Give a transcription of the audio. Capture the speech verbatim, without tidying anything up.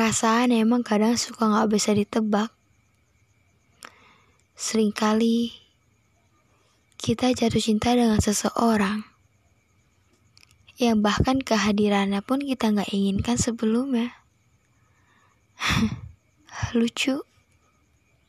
Perasaan emang kadang suka gak bisa ditebak. Seringkali kita jatuh cinta dengan seseorang yang bahkan kehadirannya pun kita gak inginkan sebelumnya. Lucu.